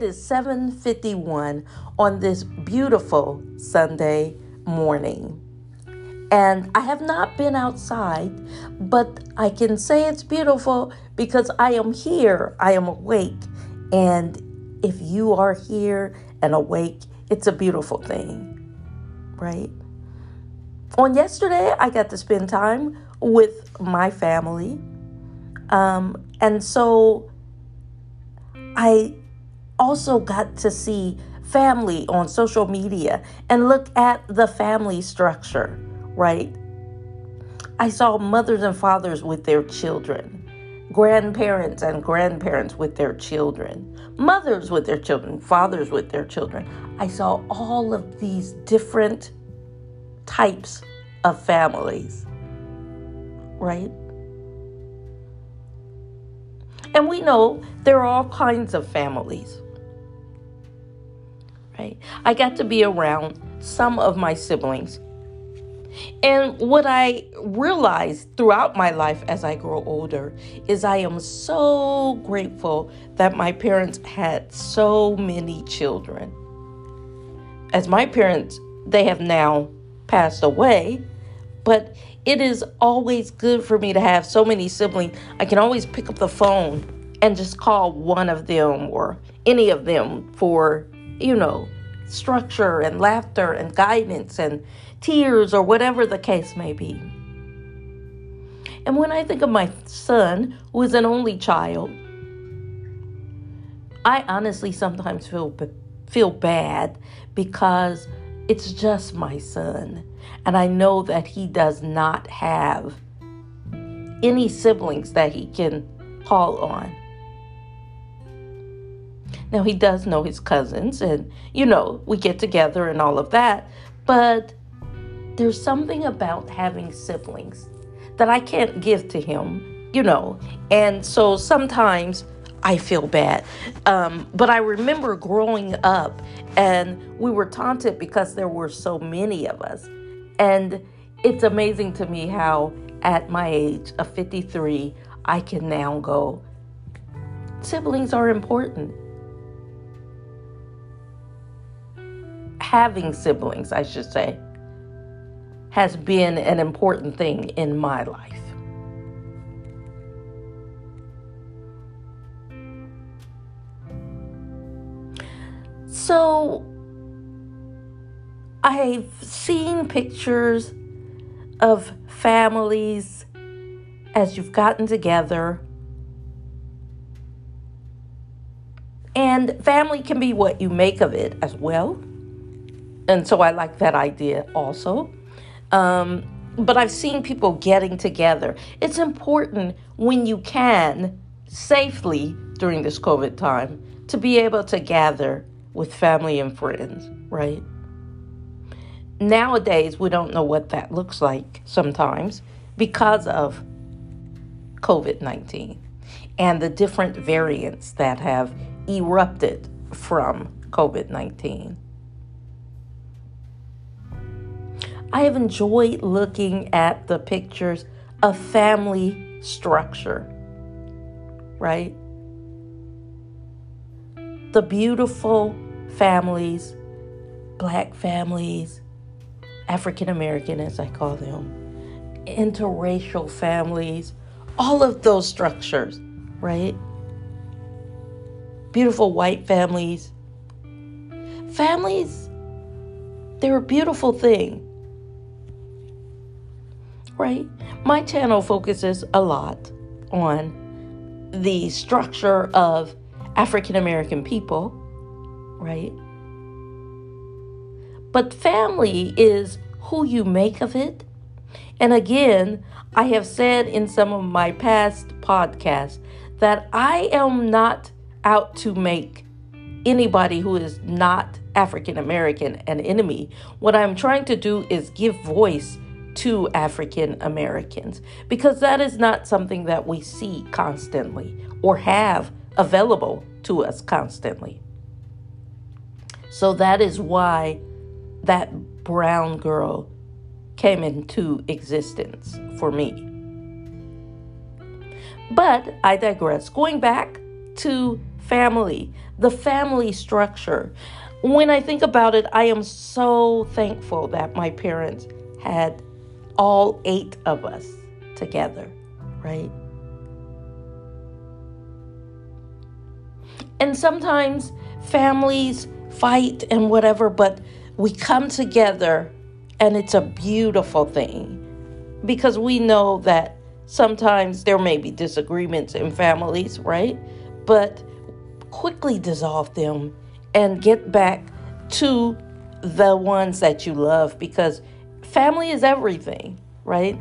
It is 7:51 on this beautiful Sunday morning. And I have not been outside, but I can say it's beautiful because I am here. I am awake. And if you are here and awake, it's a beautiful thing, right? On yesterday, I got to spend time with my family. And so I also got to see family on social media and look at the family structure, right? I saw mothers and fathers with their children, grandparents and grandparents with their children, mothers with their children, fathers with their children. I saw all of these different types of families, right? And we know there are all kinds of families, right? I got to be around some of my siblings. And what I realized throughout my life as I grow older is I am so grateful that my parents had so many children. As my parents, they have now passed away, but it is always good for me to have so many siblings. I can always pick up the phone and just call one of them or any of them for, you know, structure and laughter and guidance and tears or whatever the case may be. And when I think of my son, who is an only child, I honestly sometimes feel bad because it's just my son. And I know that he does not have any siblings that he can call on. Now, he does know his cousins and, you know, we get together and all of that. But there's something about having siblings that I can't give to him, you know. And so sometimes I feel bad. But I remember growing up and we were taunted because there were so many of us. And it's amazing to me how at my age of 53, I can now go, siblings are important. Having siblings, I should say, has been an important thing in my life. So I've seen pictures of families as you've gotten together. And family can be what you make of it as well. And so I like that idea also. But I've seen people getting together. It's important when you can safely during this COVID time to be able to gather with family and friends, right? Nowadays, we don't know what that looks like sometimes because of COVID-19 and the different variants that have erupted from COVID-19. I have enjoyed looking at the pictures of family structure, right? The beautiful families, Black families, African American, as I call them, interracial families, all of those structures, right? Beautiful white families. Families, they're a beautiful thing, right? My channel focuses a lot on the structure of African American people, right? But family is who you make of it. And again, I have said in some of my past podcasts that I am not out to make anybody who is not African American an enemy. What I'm trying to do is give voice to African Americans because that is not something that we see constantly or have available to us constantly. So that is why that brown girl came into existence for me. But I digress. Going back to family, the family structure. When I think about it, I am so thankful that my parents had all 8 of us together, right? And sometimes families fight and whatever, but we come together and it's a beautiful thing because we know that sometimes there may be disagreements in families, right? But quickly dissolve them and get back to the ones that you love, because family is everything, right?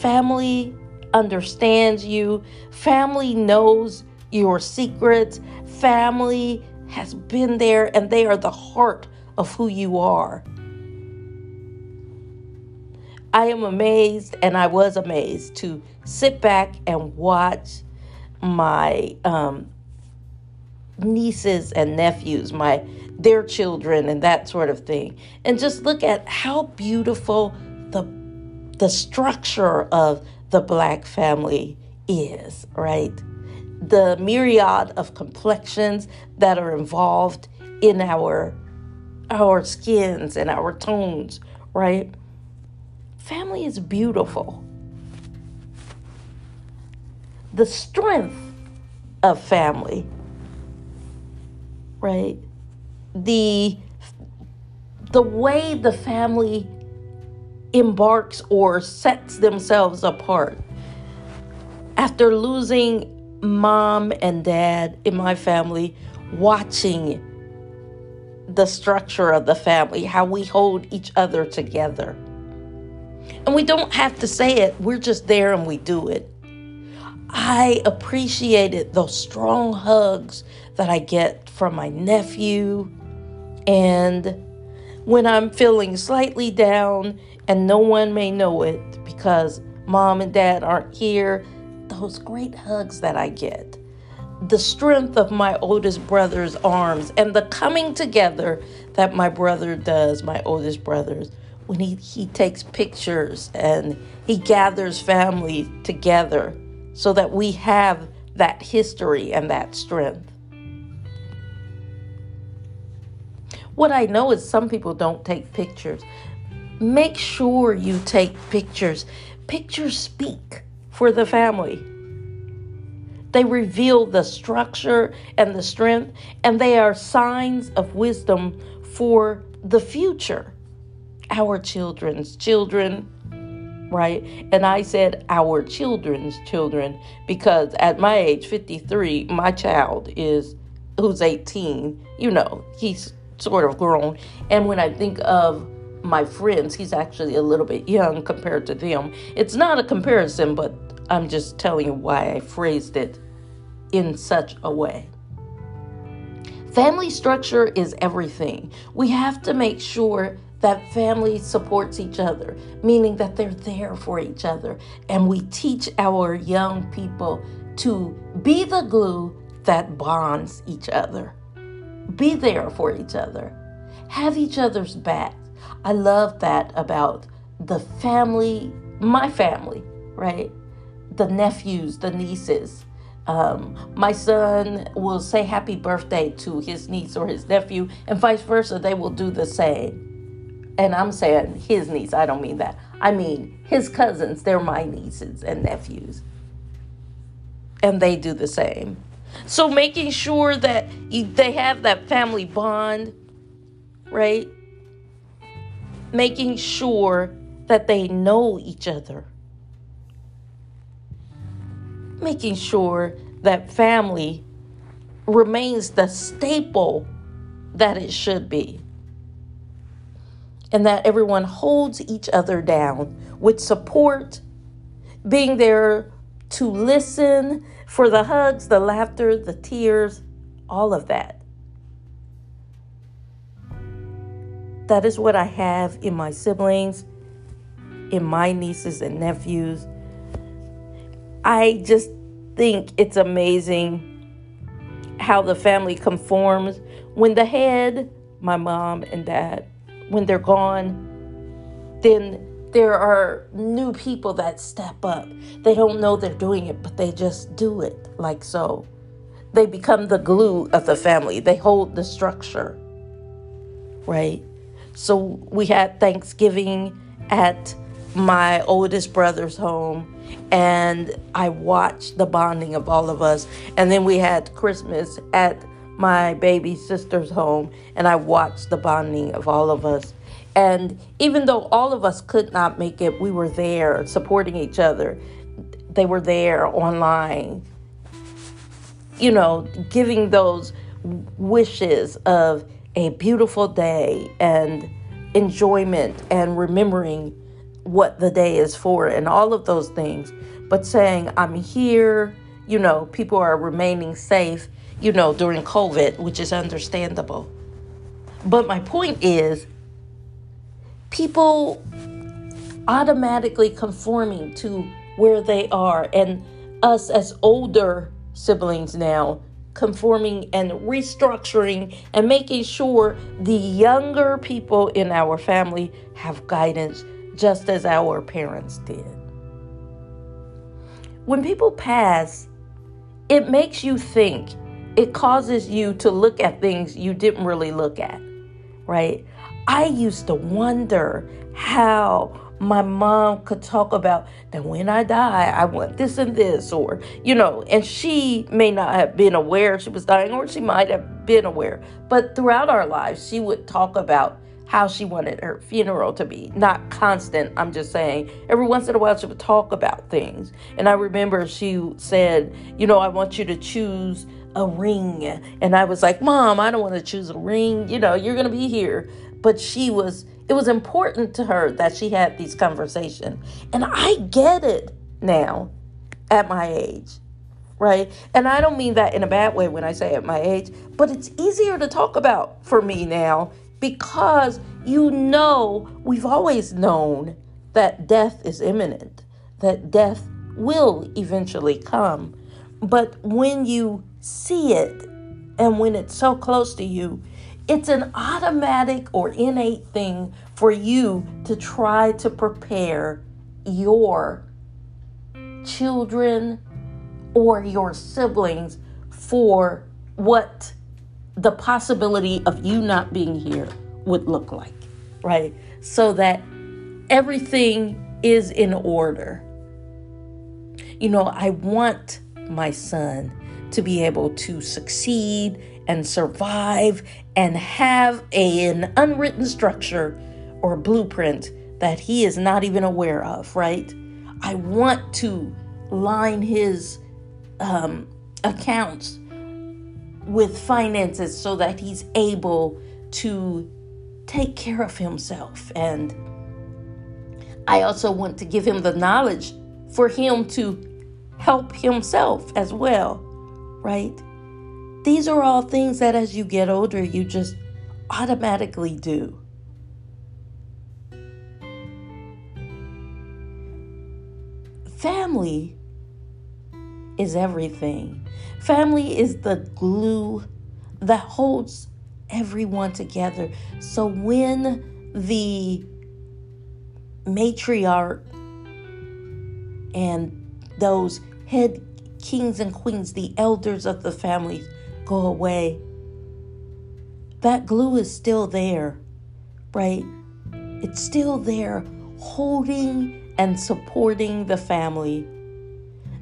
Family understands you. Family knows your secrets. Family has been there, and they are the heart of who you are. I am amazed, and I was amazed to sit back and watch my nieces and nephews, their children and that sort of thing, and just look at how beautiful the structure of the Black family is, right? The myriad of complexions that are involved in our skins and our tones, right? Family is beautiful. The strength of family, right? The way the family embarks or sets themselves apart. After losing mom and dad in my family, watching the structure of the family, how we hold each other together. And we don't have to say it. We're just there and we do it. I appreciated those strong hugs that I get from my nephew. And when I'm feeling slightly down and no one may know it because mom and dad aren't here, those great hugs that I get, the strength of my oldest brother's arms, and the coming together that my brother does, my oldest brother's, when he takes pictures and he gathers family together so that we have that history and that strength. What I know is some people don't take pictures. Make sure you take pictures. Pictures speak for the family. They reveal the structure and the strength, and they are signs of wisdom for the future. Our children's children, right? And I said our children's children because at my age, 53, my child who's 18, he's sort of grown. And when I think of my friends, he's actually a little bit young compared to them. It's not a comparison, but I'm just telling you why I phrased it in such a way. Family structure is everything. We have to make sure that family supports each other, meaning that they're there for each other. And we teach our young people to be the glue that bonds each other. Be there for each other. Have each other's back. I love that about the family, my family, right? The nephews, the nieces. My son will say happy birthday to his niece or his nephew, and vice versa. They will do the same. And I'm saying his niece. I don't mean that. I mean his cousins. They're my nieces and nephews. And they do the same. So making sure that they have that family bond, right? Making sure that they know each other. Making sure that family remains the staple that it should be. And that everyone holds each other down with support, being there to listen for the hugs, the laughter, the tears, all of that. That is what I have in my siblings, in my nieces and nephews. I just think it's amazing how the family conforms. When the head, my mom and dad, when they're gone, then there are new people that step up. They don't know they're doing it, but they just do it like so. They become the glue of the family. They hold the structure, right? So we had Thanksgiving at my oldest brother's home, and I watched the bonding of all of us. And then we had Christmas at my baby sister's home, and I watched the bonding of all of us. And even though all of us could not make it, we were there supporting each other. They were there online, you know, giving those wishes of a beautiful day and enjoyment and remembering what the day is for and all of those things. But saying, I'm here, you know, people are remaining safe, you know, during COVID, which is understandable. But my point is, people automatically conforming to where they are, and us as older siblings now conforming and restructuring and making sure the younger people in our family have guidance just as our parents did. When people pass, it makes you think. It causes you to look at things you didn't really look at, right? I used to wonder how my mom could talk about that when I die, I want this and this, or, you know, and she may not have been aware she was dying, or she might have been aware. But throughout our lives, she would talk about how she wanted her funeral to be. Not constant, I'm just saying. Every once in a while, she would talk about things. And I remember she said, you know, I want you to choose a ring. And I was like, Mom, I don't want to choose a ring. You know, you're going to be here. But it was important to her that she had these conversations. And I get it now at my age, right? And I don't mean that in a bad way when I say at my age, but it's easier to talk about for me now because, you know, we've always known that death is imminent, that death will eventually come. But when you see it and when it's so close to you, it's an automatic or innate thing for you to try to prepare your children or your siblings for what the possibility of you not being here would look like, right? So that everything is in order. You know, I want my son to be able to succeed and survive and have an unwritten structure or blueprint that he is not even aware of, right? I want to line his accounts with finances so that he's able to take care of himself. And I also want to give him the knowledge for him to help himself as well, right? These are all things that as you get older, you just automatically do. Family is everything. Family is the glue that holds everyone together. So when the matriarch and those head kings and queens, the elders of the families, go away, that glue is still there, right? It's still there holding and supporting the family.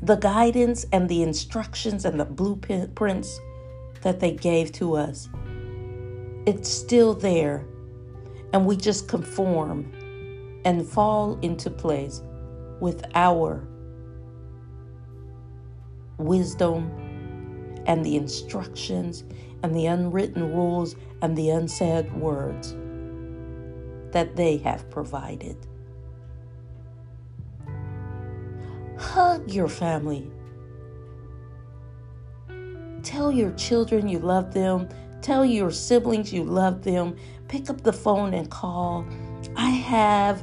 The guidance and the instructions and the blueprints that they gave to us, it's still there. And we just conform and fall into place with our wisdom and the instructions and the unwritten rules and the unsaid words that they have provided. Hug your family. Tell your children you love them. Tell your siblings you love them. Pick up the phone and call. I have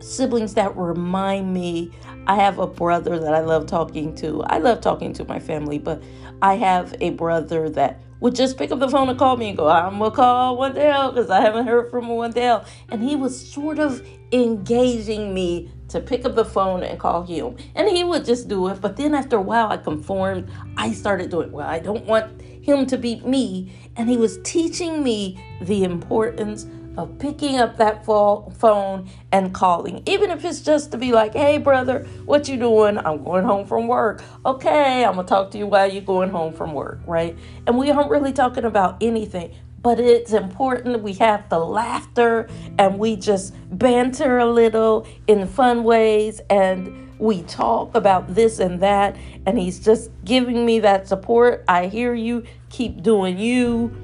siblings that remind me. I have a brother that I love talking to. I love talking to my family, but I have a brother that would just pick up the phone and call me and go, I'm going to call Wendell because I haven't heard from Wendell. And he was sort of engaging me to pick up the phone and call him. And he would just do it. But then after a while, I conformed. I started doing, well, I don't want him to beat me. And he was teaching me the importance of picking up that phone and calling. Even if it's just to be like, hey, brother, what you doing? I'm going home from work. Okay, I'm going to talk to you while you're going home from work, right? And we aren't really talking about anything, but it's important. We have the laughter and we just banter a little in fun ways and we talk about this and that. And he's just giving me that support. I hear you. Keep doing you.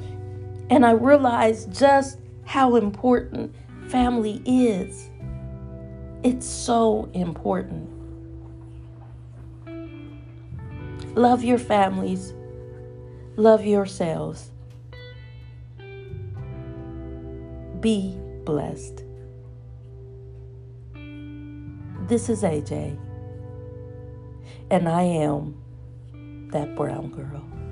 And I realized just how important family is. It's so important. Love your families. Love yourselves. Be blessed. This is AJ, and I am that brown girl.